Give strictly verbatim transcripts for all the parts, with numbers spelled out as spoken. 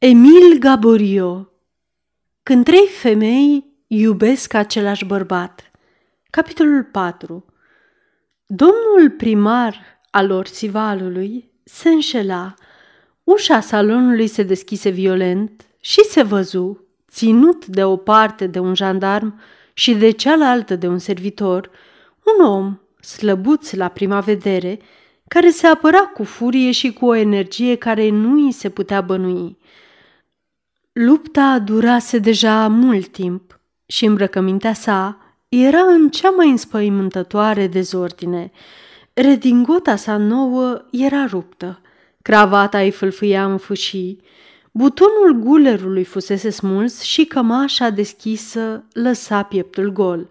Émile Gaboriau. Când trei femei iubesc același bărbat. Capitolul patru. Domnul primar al Orcivalului se înșela. Ușa salonului se deschise violent și se văzu, ținut de o parte de un jandarm și de cealaltă de un servitor, un om slăbuț la prima vedere, care se apăra cu furie și cu o energie care nu îi se putea bănui. Lupta durase deja mult timp și îmbrăcămintea sa era în cea mai înspăimântătoare dezordine. Redingota sa nouă era ruptă, cravata îi fâlfâia în fâșii, butonul gulerului fusese smuls și cămașa deschisă lăsa pieptul gol.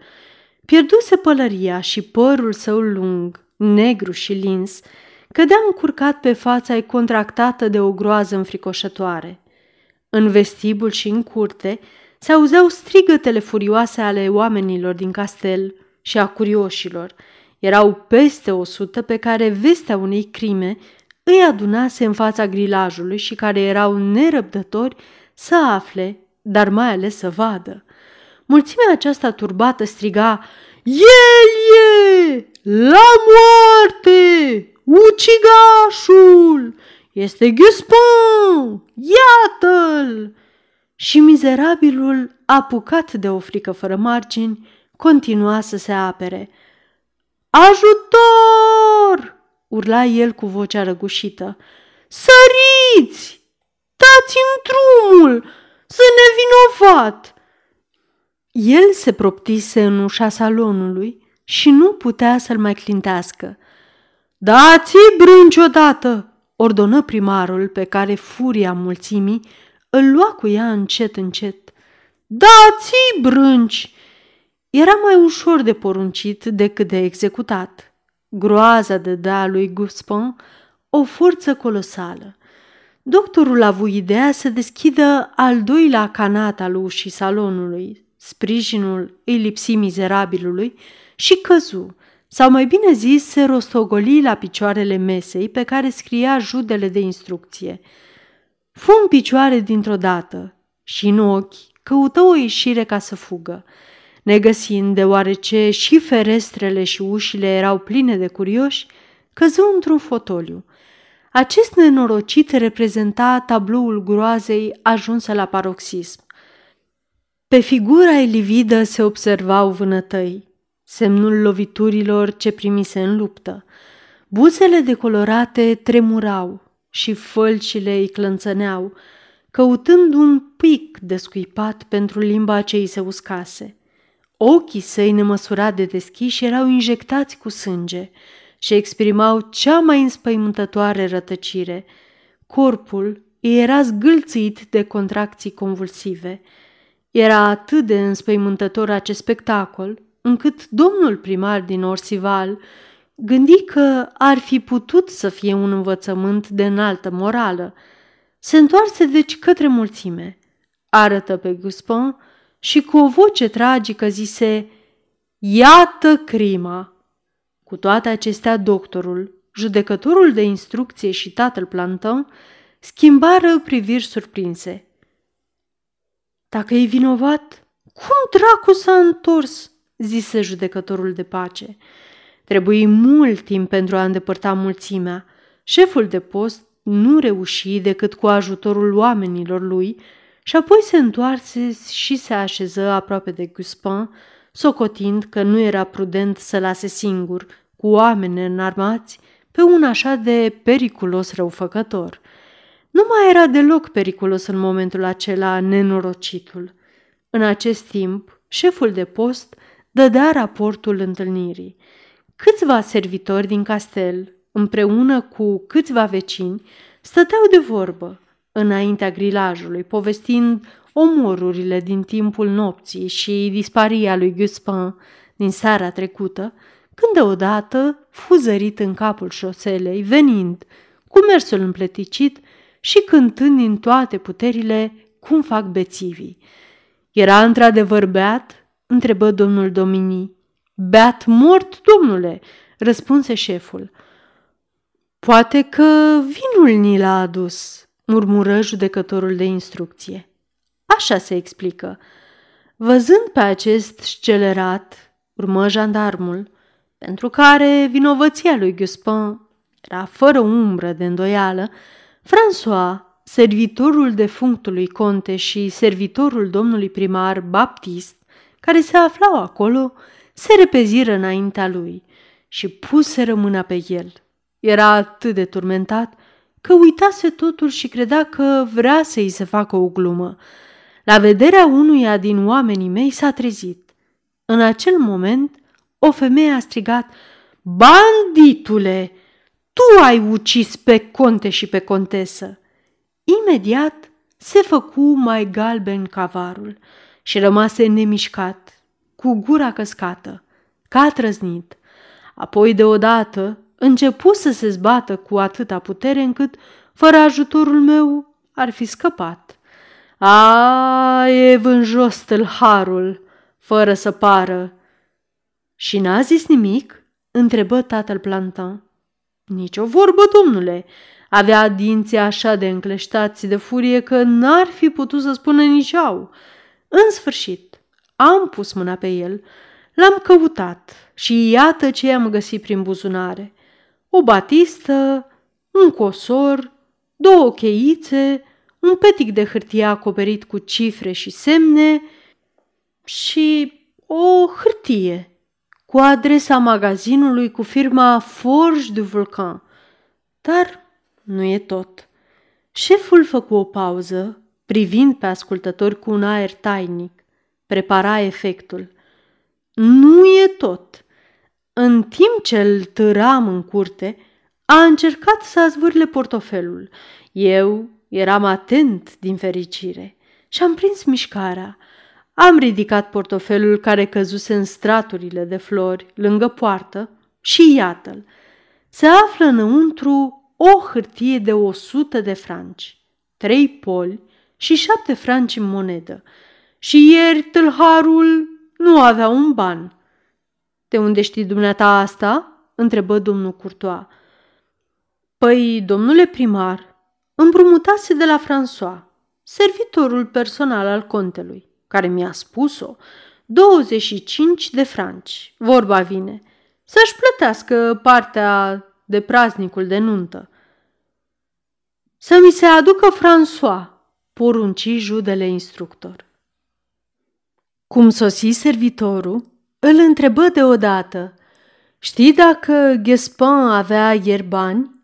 Pierduse pălăria și părul său lung, negru și lins, cădea încurcat pe fața ei contractată de o groază înfricoșătoare. În vestibul și în curte se auzeau strigătele furioase ale oamenilor din castel și a curioșilor. Erau peste o sută pe care vestea unei crime îi adunase în fața grilajului și care erau nerăbdători să afle, dar mai ales să vadă. Mulțimea aceasta turbată striga: "El e! La moarte! Ucigașul! Este Guespin! Iată-l!" Și mizerabilul, apucat de o frică fără margini, continua să se apere. "Ajutor!" urla el cu vocea răgușită. "Săriți! Dați-mi drumul! Sunt nevinovat!" El se proptise în ușa salonului și nu putea să-l mai clintească. "Dați-i brânci odată!" ordonă primarul, pe care furia mulțimii îl lua cu ea încet, încet. "Dați-i brânci!" Era mai ușor de poruncit decât de executat. Groaza de da lui Guespin o forță colosală. Doctorul a avut ideea să deschidă al doilea canat al ușii salonului. Sprijinul îi lipsi mizerabilului și căzu, sau mai bine zis, se rostogoli la picioarele mesei pe care scria judele de instrucție. Fu în picioare dintr-o dată și în ochi căută o ieșire ca să fugă. Negăsind, deoarece și ferestrele și ușile erau pline de curioși, căzu într-un fotoliu. Acest nenorocit reprezenta tabloul groazei ajunsă la paroxism. Pe figura ei lividă se observau vânătăi, semnul loviturilor ce primise în luptă. Buzele decolorate tremurau și fălcile îi clănțăneau, căutând un pic de scuipat pentru limba ce îi se uscase. Ochii săi nemăsurat de deschiși erau injectați cu sânge și exprimau cea mai înspăimântătoare rătăcire. Corpul îi era zgâlțit de contracții convulsive. Era atât de înspăimântător acest spectacol, încât domnul primar din Orcival gândi că ar fi putut să fie un învățământ de înaltă morală. Se întoarse deci către mulțime, arătă pe Guespin și cu o voce tragică zise: "Iată crima!" Cu toate acestea, doctorul, judecătorul de instrucție și tatăl Plantin schimbară priviri surprinse. "Dacă e vinovat, cum dracu s-a întors?" zise judecătorul de pace. Trebuie mult timp pentru a îndepărta mulțimea. Șeful de post nu reuși decât cu ajutorul oamenilor lui și apoi se întoarse și se așeză aproape de Guespin, socotind că nu era prudent să lase singur, cu oameni înarmați, pe un așa de periculos răufăcător. Nu mai era deloc periculos în momentul acela nenorocitul. În acest timp, șeful de post dădea raportul întâlnirii. Câțiva servitori din castel, împreună cu câțiva vecini, stăteau de vorbă înaintea grilajului, povestind omorurile din timpul nopții și disparia lui Guespin din seara trecută, când deodată fu zărit în capul șoselei, venind cu mersul împleticit și cântând din toate puterile "Cum fac bețivii". "Era într-adevăr beat?" întrebă domnul Dominic. "Beat mort, domnule!" răspunse șeful. "Poate că vinul ni l-a adus," murmură judecătorul de instrucție. Așa se explică. Văzând pe acest scelerat, urmă jandarmul, pentru care vinovăția lui Guespin era fără umbră de îndoială, François, servitorul defunctului conte și servitorul domnului primar Baptiste, care se aflau acolo, se repeziră înaintea lui și puseră mâna pe el. Era atât de turmentat că uitase totul și credea că vrea să-i se facă o glumă. La vederea unuia din oamenii mei s-a trezit. În acel moment, o femeie a strigat, "Banditule, tu ai ucis pe conte și pe contesă!" Imediat se făcu mai galben ca varul și rămase nemișcat, cu gura căscată, ca trăznit. Apoi deodată începu să se zbată cu atâta putere încât, fără ajutorul meu, ar fi scăpat. A, e vânjostă-l harul, fără să pară. Și n-a zis nimic? Întrebă tatăl Plantin. Nici o vorbă, domnule. Avea dinții așa de încleștați de furie că n-ar fi putut să spună nici au. În sfârșit, am pus mâna pe el, l-am căutat și iată ce am găsit prin buzunare. O batistă, un cosor, două cheițe, un petic de hârtie acoperit cu cifre și semne și o hârtie cu adresa magazinului cu firma Forj de Vulcan. Dar nu e tot. Șeful făcu o pauză, privind pe ascultători cu un aer tainic. Prepara efectul. Nu e tot. În timp ce îl târam în curte, a încercat să azvârle portofelul. Eu eram atent din fericire și am prins mișcarea. Am ridicat portofelul care căzuse în straturile de flori lângă poartă și iată-l. Se află înăuntru o hârtie de o sută de franci, trei poli și șapte franci în monedă. Și ieri tâlharul nu avea un ban. De unde știi dumneata asta? Întrebă domnul Courtois. Păi, domnule primar, împrumutase de la François, servitorul personal al contelui, care mi-a spus-o, douăzeci și cinci de franci, vorba vine, să-și plătească partea de praznicul de nuntă. Să mi se aducă François, porunci judele instructor. Cum sosi servitorul, îl întrebă deodată, știi dacă Guespin avea ieri bani?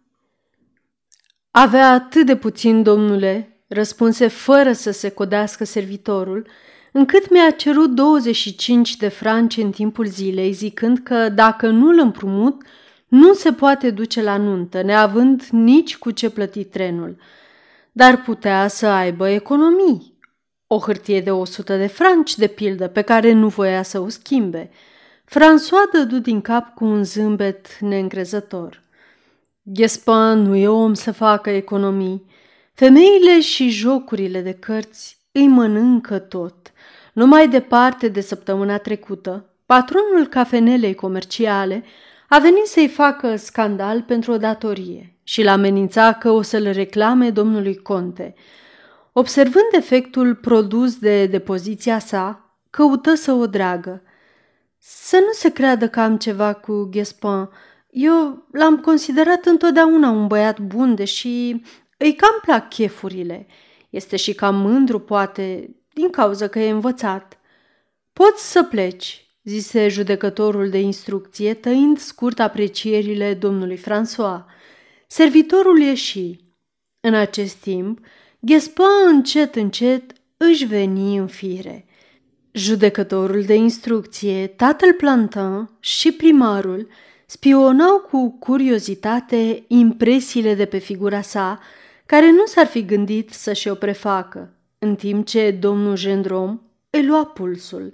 Avea atât de puțin, domnule, răspunse fără să se codească servitorul, încât mi-a cerut douăzeci și cinci de franci în timpul zilei, zicând că dacă nu-l împrumut, nu se poate duce la nuntă, neavând nici cu ce plăti trenul. Dar putea să aibă economii. O hârtie de o sută de franci, de pildă, pe care nu voia să o schimbe. François dădu din cap cu un zâmbet neîncrezător. Guespin nu e om să facă economii. Femeile și jocurile de cărți îi mănâncă tot. Nu mai departe de săptămâna trecută, patronul cafenelei comerciale a venit să-i facă scandal pentru o datorie și l-a amenințat că o să-l reclame domnului conte. Observând efectul produs de depoziția sa, căută să o dragă. Să nu se creadă că am ceva cu Guespin. Eu l-am considerat întotdeauna un băiat bun, deși îi cam plac chefurile. Este și cam mândru, poate, din cauza că e învățat. Poți să pleci, zise judecătorul de instrucție, tăind scurt aprecierile domnului François. Servitorul ieși. În acest timp, Guespin încet, încet își veni în fire. Judecătorul de instrucție, tatăl Plantin și primarul spionau cu curiozitate impresiile de pe figura sa, care nu s-ar fi gândit să și-o prefacă, în timp ce domnul Gendron îi lua pulsul.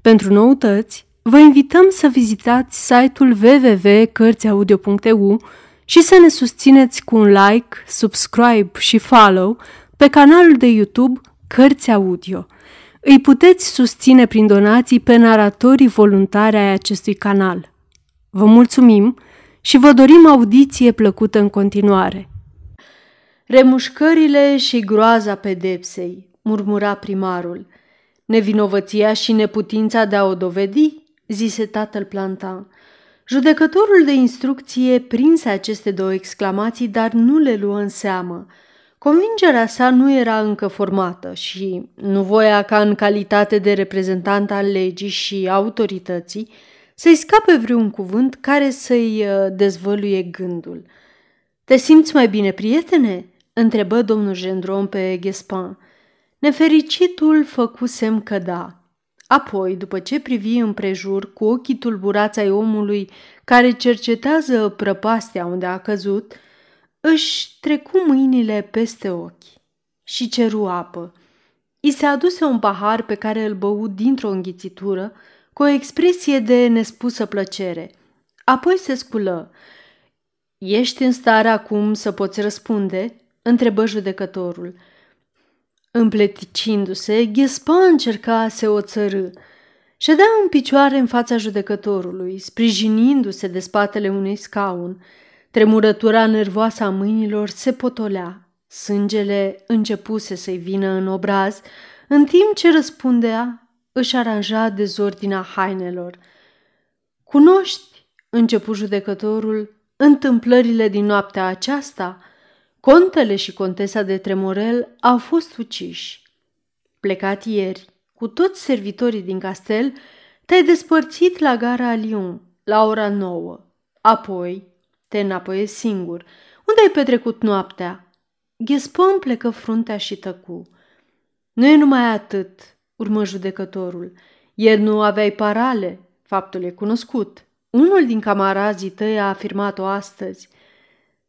Pentru noutăți, vă invităm să vizitați site-ul w w w punct cărți audio punct e u și să ne susțineți cu un like, subscribe și follow pe canalul de YouTube Cărți Audio. Îi puteți susține prin donații pe naratorii voluntari ai acestui canal. Vă mulțumim și vă dorim audiție plăcută în continuare. Remușcările și groaza pedepsei, murmura primarul. Nevinovăția și neputința de a o dovedi, zise tatăl Plantin. Judecătorul de instrucție prinse aceste două exclamații, dar nu le luă în seamă. Convingerea sa nu era încă formată și nu voia ca în calitate de reprezentant al legii și autorității să-i scape vreun cuvânt care să-i dezvăluie gândul. Te simți mai bine, prietene?" întrebă domnul Gendron pe Guespin. Nefericitul făcu semn că da. Apoi, după ce privi împrejur cu ochii tulburați ai omului care cercetează prăpastia unde a căzut, își trecu mâinile peste ochi și ceru apă. I se aduse un pahar pe care îl bău dintr-o înghițitură cu o expresie de nespusă plăcere. Apoi se sculă. Ești în stare acum să poți răspunde?" întrebă judecătorul. Împleticindu-se, Guespin încerca a se oțărî. Ședea în picioare în fața judecătorului, sprijinindu-se de spatele unui scaun. Tremurătura nervoasă a mâinilor se potolea. Sângele începuse să-i vină în obraz, în timp ce răspundea, își aranja dezordinea hainelor. Cunoști, începu judecătorul, întâmplările din noaptea aceasta? Contele și contesa de Tremorel au fost uciși. Plecat ieri, cu toți servitorii din castel, te-ai despărțit la gara Lyon, la ora nouă. Apoi te înapoiezi singur. Unde ai petrecut noaptea? Guespin plecă fruntea și tăcu. Nu e numai atât, urmă judecătorul. Ieri nu aveai parale, faptul e cunoscut. Unul din camarazii tăi a afirmat-o astăzi.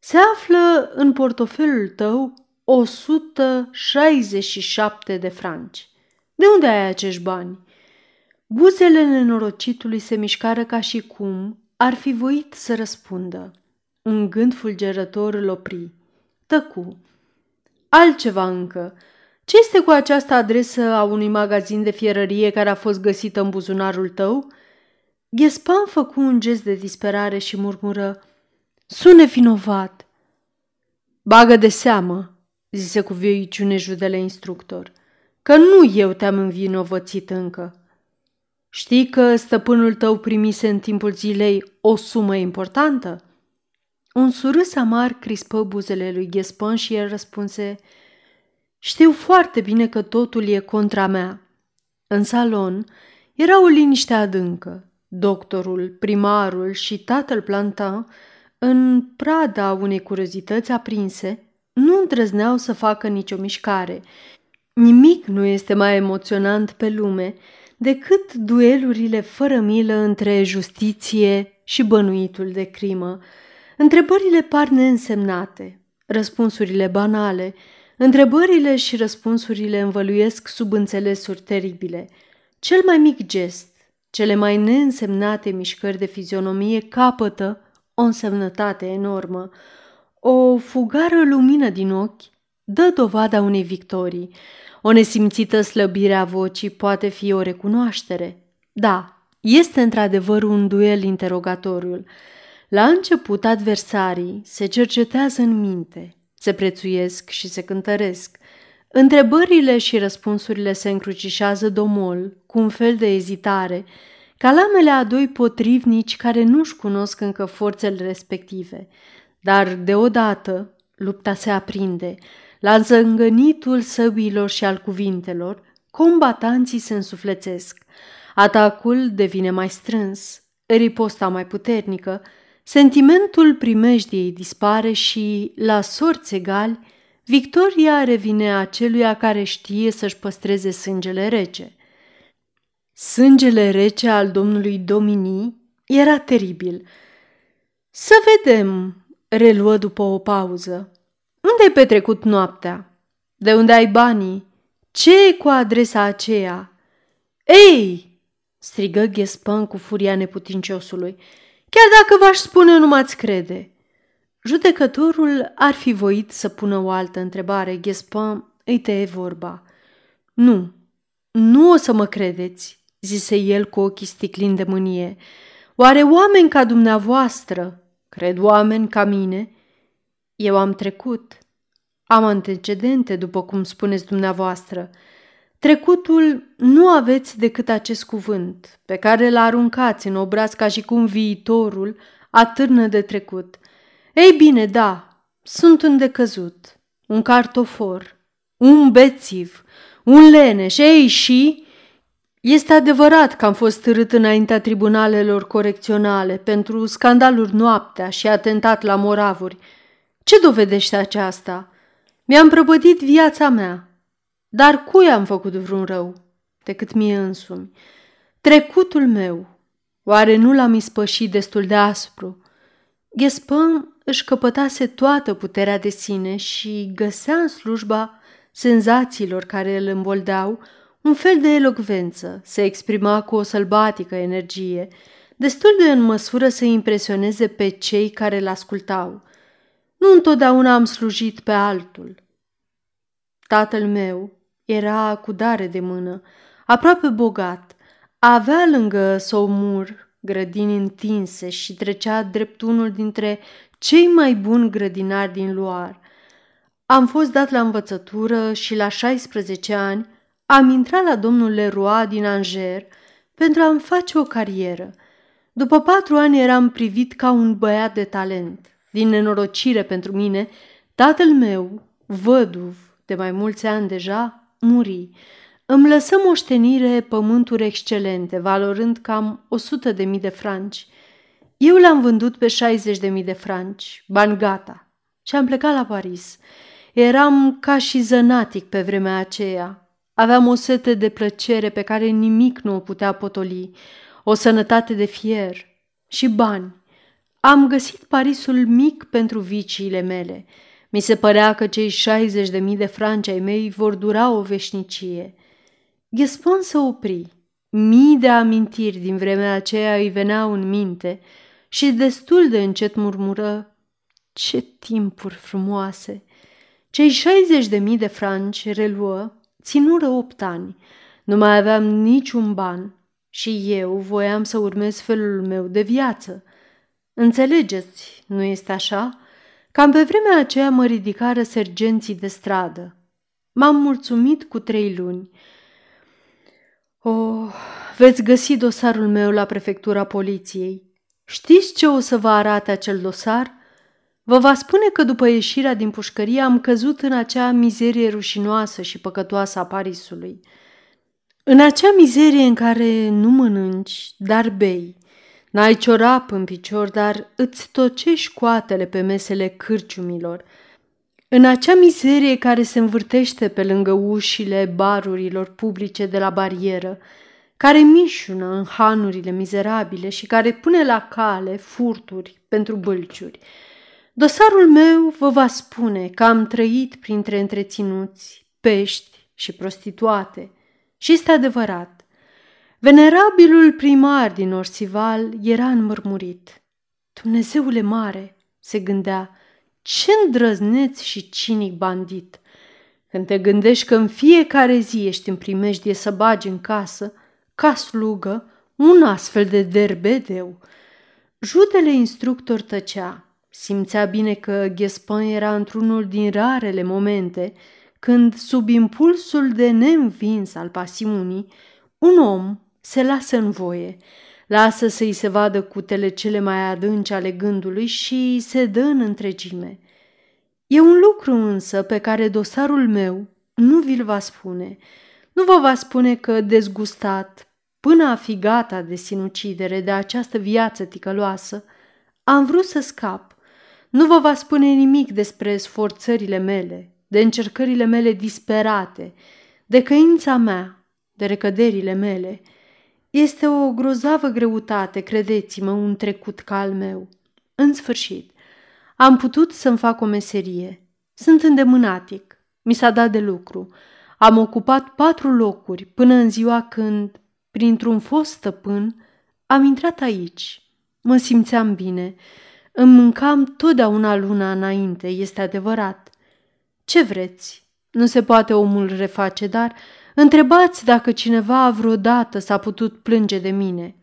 Se află în portofelul tău o sută șaizeci și șapte de franci. De unde ai acești bani? Buzele nenorocitului se mișcară ca și cum ar fi voit să răspundă. Un gând fulgerător îl opri. Tăcu. Altceva încă. Ce este cu această adresă a unui magazin de fierărie care a fost găsită în buzunarul tău? Guespin făcu un gest de disperare și murmură. Sune vinovat. Bagă de seamă, zise cu vioiciune judele instructor, că nu eu te-am învinovățit încă. Știi că stăpânul tău primise în timpul zilei o sumă importantă? Un surâs amar crispă buzele lui Guespin și el răspunse, știu foarte bine că totul e contra mea. În salon era o liniște adâncă. Doctorul, primarul și tatăl Plantin, în prada unei curiozități aprinse, nu îndrăzneau să facă nicio mișcare. Nimic nu este mai emoționant pe lume decât duelurile fără milă între justiție și bănuitul de crimă. Întrebările par neînsemnate, răspunsurile banale, întrebările și răspunsurile învăluiesc subînțelesuri teribile. Cel mai mic gest, cele mai neînsemnate mișcări de fizionomie capătă o însemnătate enormă. O fugară lumină din ochi dă dovada unei victorii. O nesimțită slăbire a vocii poate fi o recunoaștere. Da, este într-adevăr un duel interogatoriul. La început, adversarii se cercetează în minte, se prețuiesc și se cântăresc. Întrebările și răspunsurile se încrucișează domol, cu un fel de ezitare, calamele a doi potrivnici care nu-și cunosc încă forțele respective. Dar, deodată, lupta se aprinde. La zângănitul săbiilor și al cuvintelor, combatanții se însuflețesc. Atacul devine mai strâns, riposta mai puternică, sentimentul primejdiei dispare și, la sorți egali, victoria revine aceluia care știe să-și păstreze sângele rece. Sângele rece al domnului Dominic era teribil. Să vedem, reluă după o pauză. Unde ai petrecut noaptea? De unde ai banii? Ce e cu adresa aceea?" "Ei!" strigă Guespin cu furia neputinciosului. "Chiar dacă v-aș spune, nu m-ați crede." Judecătorul ar fi voit să pună o altă întrebare. Guespin îi tăie vorba. "Nu, nu o să mă credeți," zise el cu ochii sticlini de mânie. "Oare oameni ca dumneavoastră cred oameni ca mine? Eu am trecut. Am antecedente, după cum spuneți dumneavoastră. Trecutul nu aveți decât acest cuvânt, pe care îl aruncați în obraz ca și cum viitorul atârnă de trecut. Ei bine, da, sunt un decăzut, un cartofor, un bețiv, un leneș, ei și... Este adevărat că am fost târât înaintea tribunalelor corecționale pentru scandaluri noaptea și atentat la moravuri. Ce dovedește aceasta? Mi-am prăbădit viața mea. Dar cui am făcut vreun rău? Decât mie însumi. Trecutul meu, oare nu l-am ispășit destul de aspru?" Guespin își căpătase toată puterea de sine și găsea în slujba senzațiilor care îl îmboldeau un fel de elocvență, se exprima cu o sălbatică energie, destul de în măsură să impresioneze pe cei care l-ascultau. "Nu întotdeauna am slujit pe altul. Tatăl meu era cu dare de mână, aproape bogat, avea lângă Saumur grădini întinse și trecea drept unul dintre cei mai buni grădinari din Loire. Am fost dat la învățătură și la șaisprezece ani am intrat la domnul Leroy din Angers pentru a-mi face o carieră. După patru ani eram privit ca un băiat de talent. Din nenorocire pentru mine, tatăl meu, văduv de mai mulți ani deja, muri. Îmi lăsă moștenire pământuri excelente, valorând cam o sută de mii de franci. Eu l-am vândut pe șaizeci de mii de franci, bani gata, și am plecat la Paris. Eram ca și zănatic pe vremea aceea. Aveam o sete de plăcere pe care nimic nu o putea potoli, o sănătate de fier și bani. Am găsit Parisul mic pentru viciile mele. Mi se părea că cei șaizeci de mii de franci ai mei vor dura o veșnicie." Guespin se opri. Mii de amintiri din vremea aceea îi veneau în minte și destul de încet murmură: "Ce timpuri frumoase!" Cei șaizeci de mii de franci, reluă, ținură opt ani. Nu mai aveam niciun ban și eu voiam să urmez felul meu de viață. Înțelegeți, nu este așa? Cam pe vremea aceea mă ridicară sergenții de stradă. M-am mulțumit cu trei luni. Oh, veți găsi dosarul meu la prefectura poliției. Știți ce o să vă arate acel dosar? Vă va spune că după ieșirea din pușcărie am căzut în acea mizerie rușinoasă și păcătoasă a Parisului. În acea mizerie în care nu mănânci, dar bei. N-ai ciorap în picior, dar îți tocești coatele pe mesele cârciumilor. În acea mizerie care se învârtește pe lângă ușile barurilor publice de la barieră, care mișună în hanurile mizerabile și care pune la cale furturi pentru bâlciuri. Dosarul meu vă va spune că am trăit printre întreținuți, pești și prostituate. Și este adevărat. Venerabilul primar din Orcival era înmărmurit. "Dumnezeule mare," se gândea, "ce îndrăzneț și cinic bandit! Când te gândești că în fiecare zi ești în primejdie să bagi în casă, ca slugă, un astfel de derbedeu." Judele instructor tăcea. Simțea bine că Guespin era într-unul din rarele momente când, sub impulsul de neînvins al pasiunii, un om se lasă în voie, lasă să-i se vadă cutele cele mai adânci ale gândului și se dă în întregime. E un lucru însă pe care dosarul meu nu vi-l va spune. Nu vă va spune că, dezgustat, până a fi gata de sinucidere de această viață ticăloasă, am vrut să scap. Nu vă va spune nimic despre sforțările mele, de încercările mele disperate, de căința mea, de recăderile mele. Este o grozavă greutate, credeți-mă, un trecut ca al meu. În sfârșit, am putut să-mi fac o meserie. Sunt îndemânatic, Mi s-a dat de lucru. Am ocupat patru locuri până în ziua când, printr-un fost stăpân, am intrat aici. Mă simțeam bine. Îmi mâncam totdeauna luna înainte, este adevărat. Ce vreți? Nu se poate omul reface, dar întrebați dacă cineva vreodată s-a putut plânge de mine.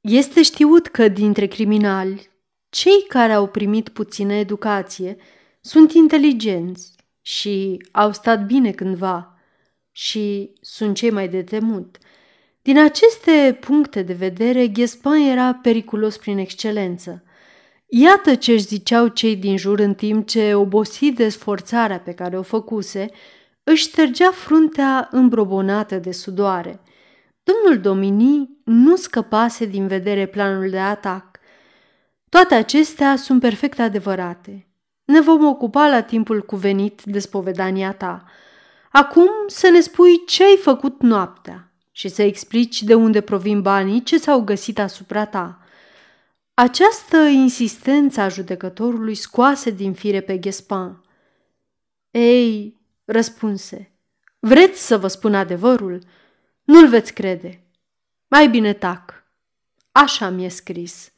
Este știut că dintre criminali, cei care au primit puțină educație sunt inteligenți și au stat bine cândva și sunt cei mai de temut. Din aceste puncte de vedere, Guespin era periculos prin excelență. Iată ce își ziceau cei din jur în timp ce, obosit de sforțarea pe care o făcuse, își ștergea fruntea îmbrobonată de sudoare. Domnul Dominic nu scăpase din vedere planul de atac. Toate acestea sunt perfect adevărate. Ne vom ocupa la timpul cuvenit de spovedania ta. Acum să ne spui ce ai făcut noaptea și să explici de unde provin banii ce s-au găsit asupra ta. Această insistență a judecătorului scoase din fire pe Guespin. Ei, răspunse, vreți să vă spun adevărul? Nu-l veți crede. Mai bine tac. Așa mi-e scris.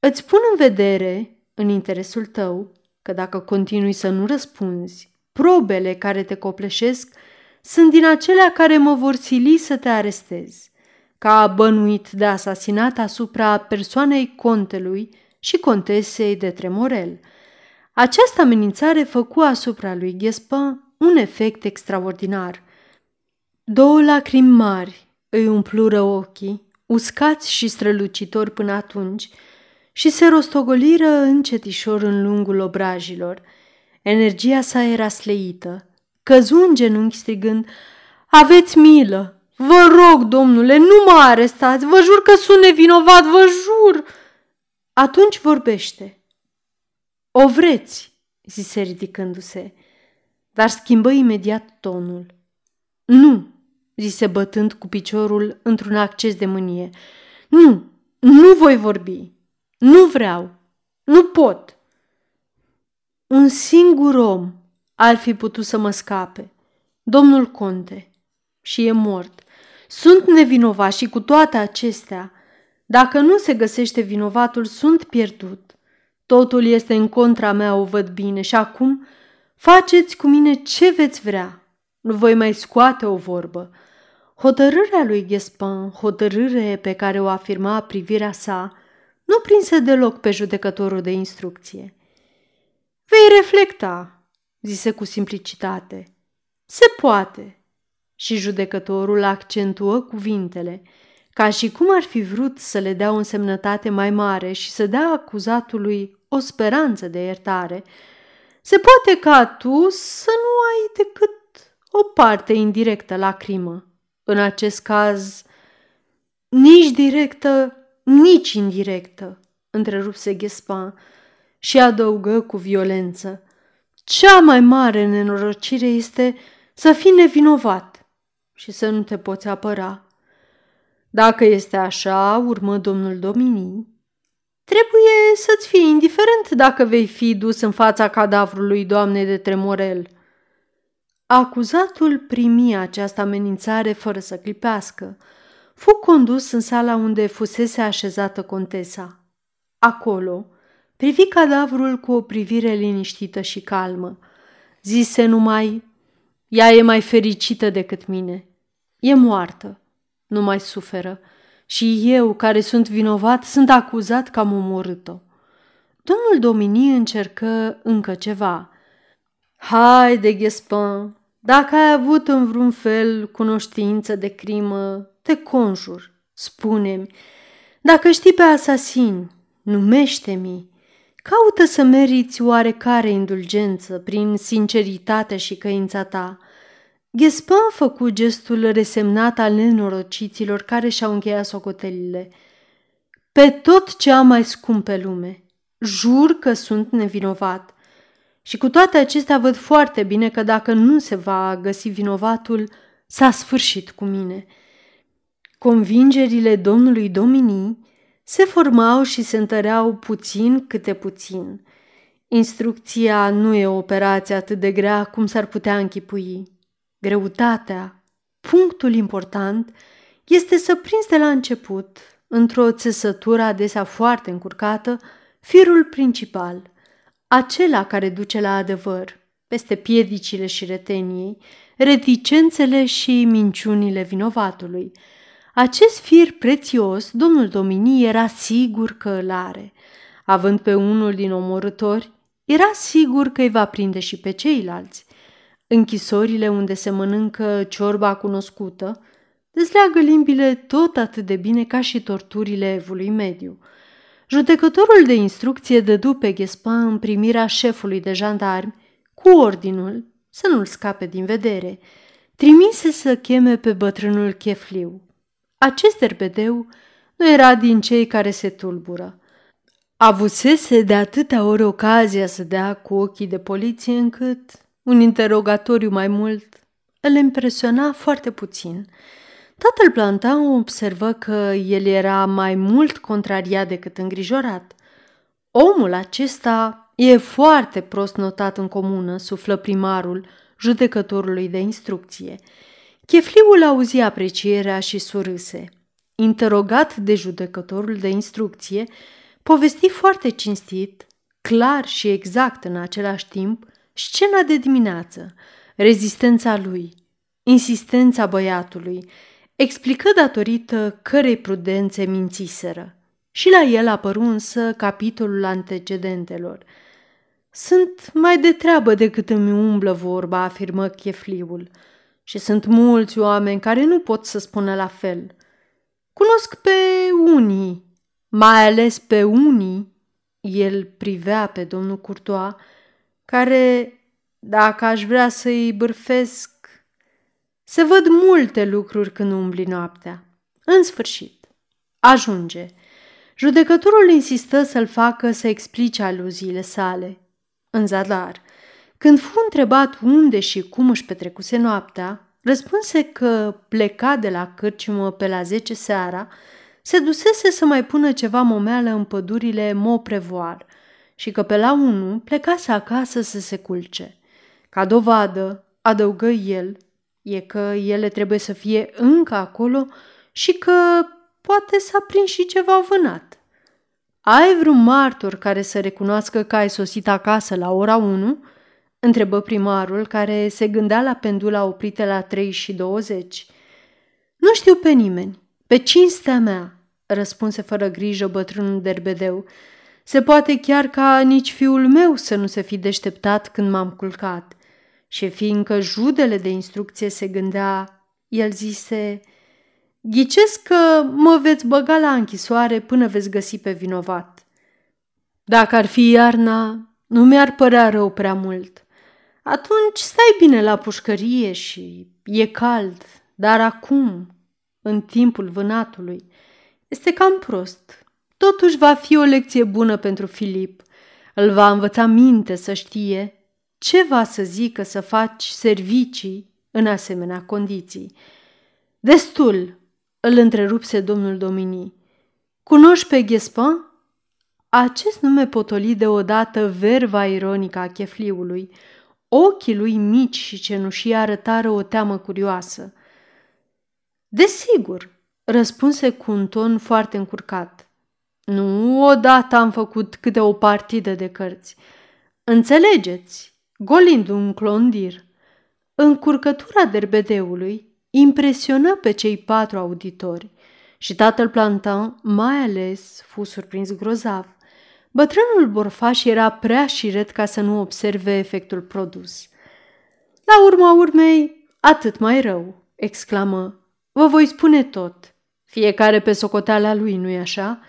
Îți pun în vedere, în interesul tău, că dacă continui să nu răspunzi, probele care te copleșesc sunt din acelea care mă vor sili să te arestez, ca bănuit de asasinat asupra persoanei contelui și contesei de Tremorel. Această amenințare făcu asupra lui Guespin un efect extraordinar. Două lacrimi mari îi umplură ochii, uscați și strălucitori până atunci, și se rostogoliră încetișor în lungul obrajilor. Energia sa era sleită. Căzu în genunchi strigând, "Aveți milă! Vă rog, domnule, nu mă arestați! Vă jur că sunt nevinovat! Vă jur!" Atunci vorbește. "O vreți!" zise ridicându-se, dar schimbă imediat tonul. "Nu!" zise bătând cu piciorul într-un acces de mânie. "Nu! Nu voi vorbi! Nu vreau! Nu pot!" Un singur om ar fi putut să mă scape, domnul conte, și e mort. Sunt nevinovat și cu toate acestea, dacă nu se găsește vinovatul, sunt pierdut. Totul este în contra mea, o văd bine, și acum faceți cu mine ce veți vrea. Nu voi mai scoate o vorbă." Hotărârea lui Guespin, hotărâre pe care o afirma privirea sa, nu prinse deloc pe judecătorul de instrucție. "Vei reflecta," zise cu simplicitate. "Se poate." Și judecătorul accentuă cuvintele, ca și cum ar fi vrut să le dea o însemnătate mai mare și să dea acuzatului o speranță de iertare. "Se poate ca tu să nu ai decât o parte indirectă la crimă. În acest caz, nici directă, nici indirectă," întrerupse Guespin și adăugă cu violență. "Cea mai mare nenorocire este să fii nevinovat și să nu te poți apăra." "Dacă este așa," urmă domnul Dominic, "trebuie să-ți fie indiferent dacă vei fi dus în fața cadavrului doamnei de Tremorel." Acuzatul primi această amenințare fără să clipească. Fu condus în sala unde fusese așezată contesa. Acolo privi cadavrul cu o privire liniștită și calmă. Zise numai, "Ea e mai fericită decât mine. E moartă. Nu mai suferă. Și eu, care sunt vinovat, sunt acuzat că am omorât-o." Domnul Dominic încercă încă ceva. "Haide, Guespin, dacă ai avut în vreun fel cunoștință de crimă, te conjur, spune-mi. Dacă știi pe asasin, numește-mi. Caută să meriți oarecare indulgență prin sinceritatea și căința ta." Guespin a făcut gestul resemnat al nenorociților care și-au încheiat socotelile. "Pe tot ce am mai scump pe lume, jur că sunt nevinovat. Și cu toate acestea văd foarte bine că dacă nu se va găsi vinovatul, s-a sfârșit cu mine." Convingerile domnului Dominic se formau și se întăreau puțin câte puțin. Instrucția nu e o operație atât de grea cum s-ar putea închipui. Greutatea, punctul important, este să prinzi de la început, într-o țesătură adesea foarte încurcată, firul principal, acela care duce la adevăr, peste piedicile și reteniei, reticențele și minciunile vinovatului. Acest fir prețios, domnul Dominic era sigur că îl are. Având pe unul din omorâtori, era sigur că îi va prinde și pe ceilalți. Închisorile unde se mănâncă ciorba cunoscută dezleagă limbile tot atât de bine ca și torturile evului mediu. Judecătorul de instrucție dădu pe Guespin în primirea șefului de jandarmi cu ordinul să nu-l scape din vedere. Trimise să cheme pe bătrânul chefliu. Acest derbedeu nu era din cei care se tulbură. Avusese de atâtea ori ocazia să dea cu ochii de poliție încât un interogatoriu mai mult îl impresiona foarte puțin. Tatăl Plantin observă că el era mai mult contrariat decât îngrijorat. Omul acesta e foarte prost notat în comună, suflă primarul judecătorului de instrucție. Chefliul auzi aprecierea și surâse. Interogat de judecătorul de instrucție, povesti foarte cinstit, clar și exact în același timp, scena de dimineață, rezistența lui, insistența băiatului, explică datorită cărei prudențe mințiseră. Și la el apăru însă capitolul antecedentelor. Sunt mai de treabă decât îmi umblă vorba, afirmă chefliul, și sunt mulți oameni care nu pot să spună la fel. Cunosc pe unii, mai ales pe unii, el privea pe domnul Courtois, care, dacă aș vrea să-i bârfesc, se văd multe lucruri când umbli noaptea. În sfârșit, ajunge. Judecătorul insistă să-l facă să explice aluziile sale. În zadar, când fu întrebat unde și cum își petrecuse noaptea, răspunse că pleca de la cârciumă pe la zece seara, se dusese să mai pună ceva momeală în pădurile Mauprevoir și că pe la unu plecase acasă să se culce. Ca dovadă, adăugă el, e că ele trebuie să fie încă acolo și că poate s-a prins și ceva vânat. Ai vreun martor care să recunoască că ai sosit acasă la ora unu? Întrebă primarul, care se gândea la pendula oprită la trei și douăzeci. Nu știu pe nimeni, pe cinstea mea, răspunse fără grijă bătrânul derbedeu. Se poate chiar ca nici fiul meu să nu se fi deșteptat când m-am culcat. Și fiindcă judele de instrucție se gândea, el zise, ghicesc că mă veți băga la închisoare până veți găsi pe vinovat. Dacă ar fi iarna, nu mi-ar părea rău prea mult. Atunci stai bine la pușcărie și e cald, dar acum, în timpul vânatului, este cam prost. Totuși va fi o lecție bună pentru Filip. Îl va învăța minte să știe ce va să zică să faci servicii în asemenea condiții. Destul, îl întrerupse domnul Dominic. Cunoști pe Guespin? Acest nume potoli deodată verva ironică a chefliului. Ochii lui mici și cenușii arătară o teamă curioasă. Desigur, răspunse cu un ton foarte încurcat. Nu, odată am făcut câte o partidă de cărți. Înțelegeți? Golind un clondir. Încurcătura derbedeului impresionă pe cei patru auditori și tatăl Plantin mai ales fu surprins grozav. Bătrânul borfaș era prea șiret ca să nu observe efectul produs. La urma urmei, atât mai rău, exclamă. Vă voi spune tot. Fiecare pe socoteala lui, nu-i așa?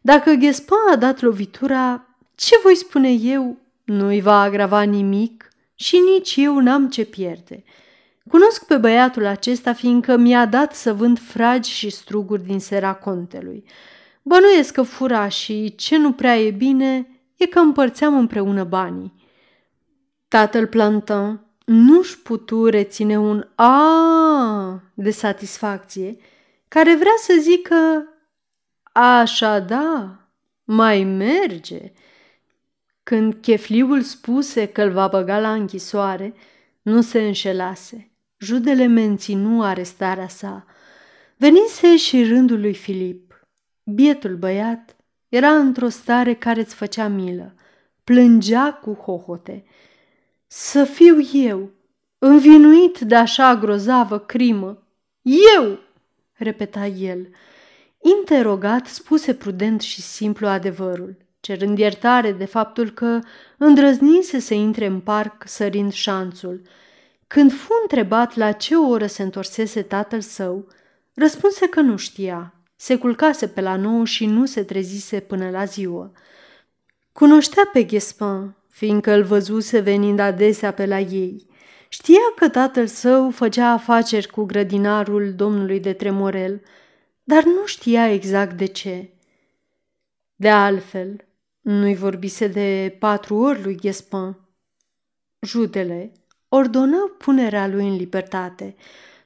Dacă Guespin a dat lovitura, ce voi spune eu? Nu-i va agrava nimic și nici eu n-am ce pierde. Cunosc pe băiatul acesta fiindcă mi-a dat să vând fragi și struguri din sera contelui. Bănuiesc că fura și ce nu prea e bine e că împărțeam împreună banii. Tatăl Plantin nu-și putu reține un aaa de satisfacție care vrea să zică așa da, mai merge. Când chefliul spuse că îl va băga la închisoare, nu se înșelase. Judele menținu arestarea sa. Venise și rândul lui Filip. Bietul băiat era într-o stare care îți făcea milă. Plângea cu hohote. Să fiu eu, învinuit de așa grozavă crimă. Eu!" repeta el. Interogat, spuse prudent și simplu adevărul, cerând iertare de faptul că îndrăznise să intre în parc sărind șanțul. Când fu întrebat la ce oră se întorsese tatăl său, răspunse că nu știa. Se culcase pe la nouă și nu se trezise până la ziua. Cunoștea pe Guespin, fiindcă îl văzuse venind adesea pe la ei. Știa că tatăl său făcea afaceri cu grădinarul domnului de Tremorel, dar nu știa exact de ce. De altfel, nu-i vorbise de patru ori lui Guespin. Judele ordonă punerea lui în libertate,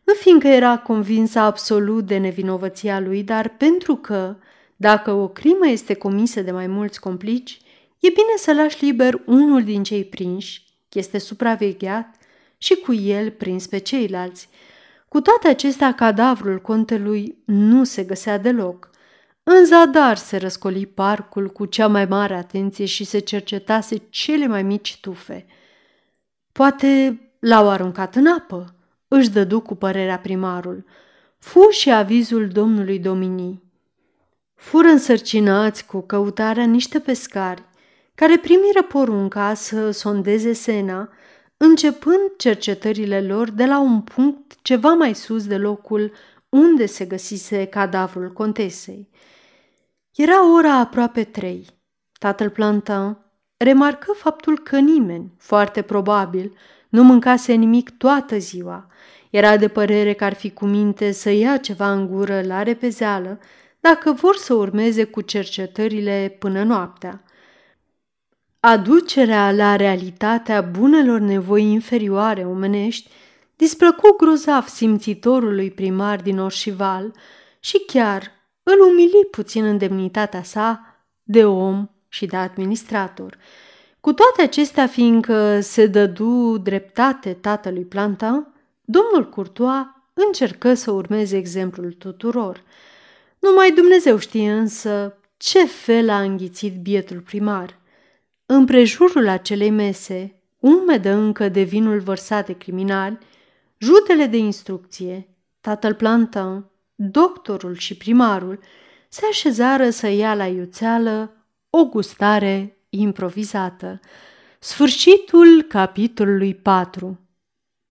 nu fiindcă era convinsă absolut de nevinovăția lui, dar pentru că, dacă o crimă este comisă de mai mulți complici, e bine să lași liber unul din cei prinși, este supravegheat și cu el prins pe ceilalți. Cu toate acestea, cadavrul contelui nu se găsea deloc. În zadar se răscoli parcul cu cea mai mare atenție și se cercetase cele mai mici tufe. Poate l-au aruncat în apă, își dădu cu părerea primarul. Fu și avizul domnului Dominic. Fură însărcinați cu căutarea niște pescari, care primiră porunca să sondeze Sena, începând cercetările lor de la un punct ceva mai sus de locul unde se găsise cadavrul contesei. Era ora aproape trei. Tatăl Plantin remarcă faptul că nimeni, foarte probabil, nu mâncase nimic toată ziua. Era de părere că ar fi cu minte să ia ceva în gură la repezeală dacă vor să urmeze cu cercetările până noaptea. Aducerea la realitatea bunelor nevoi inferioare omenești displăcu grozav simțitorului primar din Orcival și chiar îl umili puțin în demnitatea sa de om și de administrator. Cu toate acestea, fiindcă se dădu dreptate tatălui Plantin, domnul Courtois încercă să urmeze exemplul tuturor. Numai Dumnezeu știe însă ce fel a înghițit bietul primar. Împrejurul acelei mese, umedă încă de vinul vărsat de criminali, judele de instrucție, tatăl Plantin, doctorul și primarul, se așezară să ia la iuțeală o gustare improvizată. Sfârșitul capitolului patru.